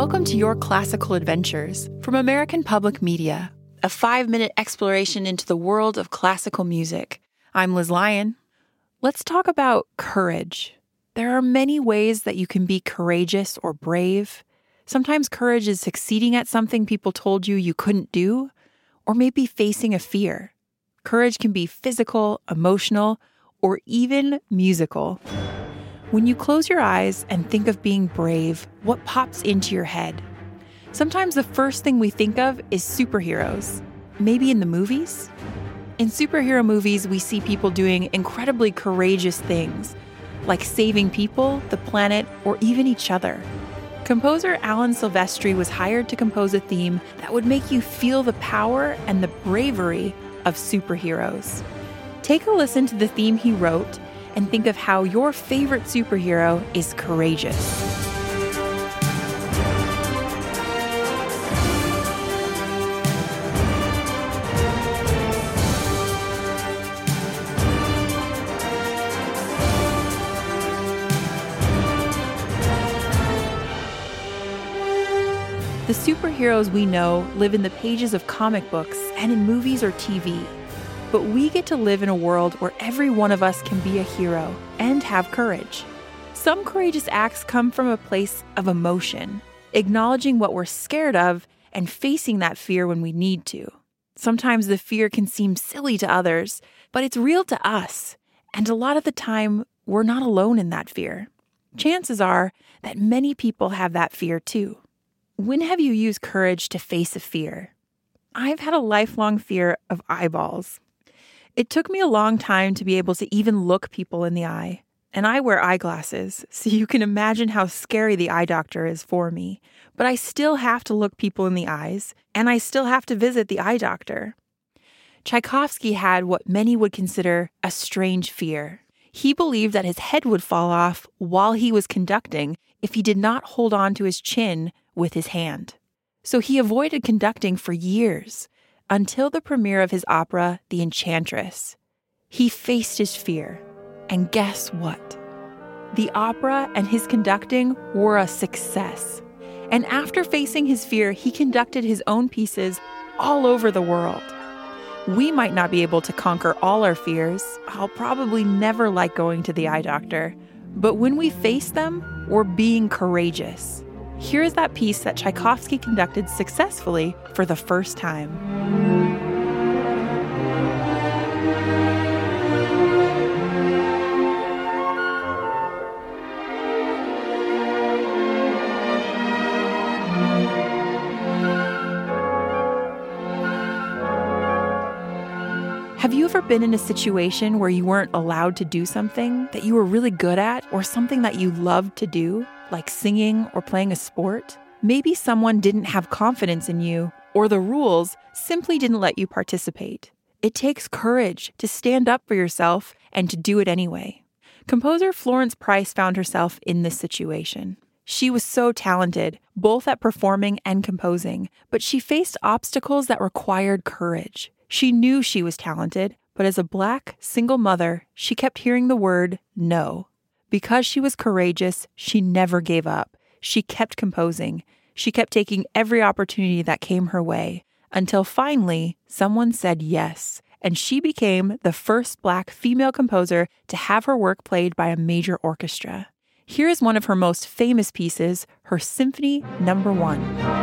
Welcome to Your Classical Adventures from American Public Media, a 5-minute exploration into the world of classical music. I'm Liz Lyon. Let's talk about courage. There are many ways that you can be courageous or brave. Sometimes courage is succeeding at something people told you you couldn't do, or maybe facing a fear. Courage can be physical, emotional, or even musical. When you close your eyes and think of being brave, what pops into your head? Sometimes the first thing we think of is superheroes, maybe in the movies. In superhero movies, we see people doing incredibly courageous things, like saving people, the planet, or even each other. Composer Alan Silvestri was hired to compose a theme that would make you feel the power and the bravery of superheroes. Take a listen to the theme he wrote and think of how your favorite superhero is courageous. The superheroes we know live in the pages of comic books and in movies or TV. But we get to live in a world where every one of us can be a hero and have courage. Some courageous acts come from a place of emotion, acknowledging what we're scared of and facing that fear when we need to. Sometimes the fear can seem silly to others, but it's real to us. And a lot of the time, we're not alone in that fear. Chances are that many people have that fear too. When have you used courage to face a fear? I've had a lifelong fear of eyeballs. It took me a long time to be able to even look people in the eye. And I wear eyeglasses, so you can imagine how scary the eye doctor is for me. But I still have to look people in the eyes, and I still have to visit the eye doctor. Tchaikovsky had what many would consider a strange fear. He believed that his head would fall off while he was conducting if he did not hold on to his chin with his hand. So he avoided conducting for years, until the premiere of his opera, The Enchantress. He faced his fear, and guess what? The opera and his conducting were a success. And after facing his fear, he conducted his own pieces all over the world. We might not be able to conquer all our fears. I'll probably never like going to the eye doctor. But when we face them, we're being courageous. Here is that piece that Tchaikovsky conducted successfully for the first time. Have you ever been in a situation where you weren't allowed to do something that you were really good at or something that you loved to do, like singing or playing a sport? Maybe someone didn't have confidence in you, or the rules simply didn't let you participate. It takes courage to stand up for yourself and to do it anyway. Composer Florence Price found herself in this situation. She was so talented, both at performing and composing, but she faced obstacles that required courage. She knew she was talented, but as a Black, single mother, she kept hearing the word no. Because she was courageous, she never gave up. She kept composing. She kept taking every opportunity that came her way, until finally someone said yes, and she became the first Black female composer to have her work played by a major orchestra. Here is one of her most famous pieces, her Symphony No. 1.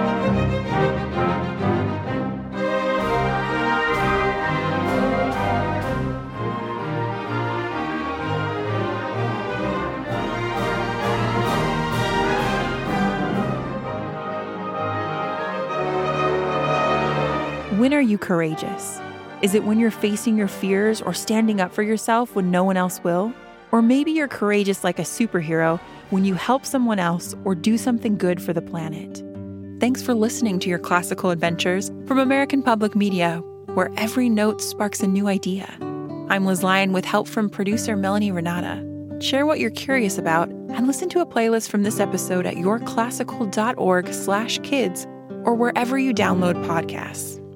When are you courageous? Is it when you're facing your fears or standing up for yourself when no one else will? Or maybe you're courageous like a superhero when you help someone else or do something good for the planet. Thanks for listening to Your Classical Adventures from American Public Media, where every note sparks a new idea. I'm Liz Lyon with help from producer Melanie Renata. Share what you're curious about and listen to a playlist from this episode at yourclassical.org/kids or wherever you download podcasts.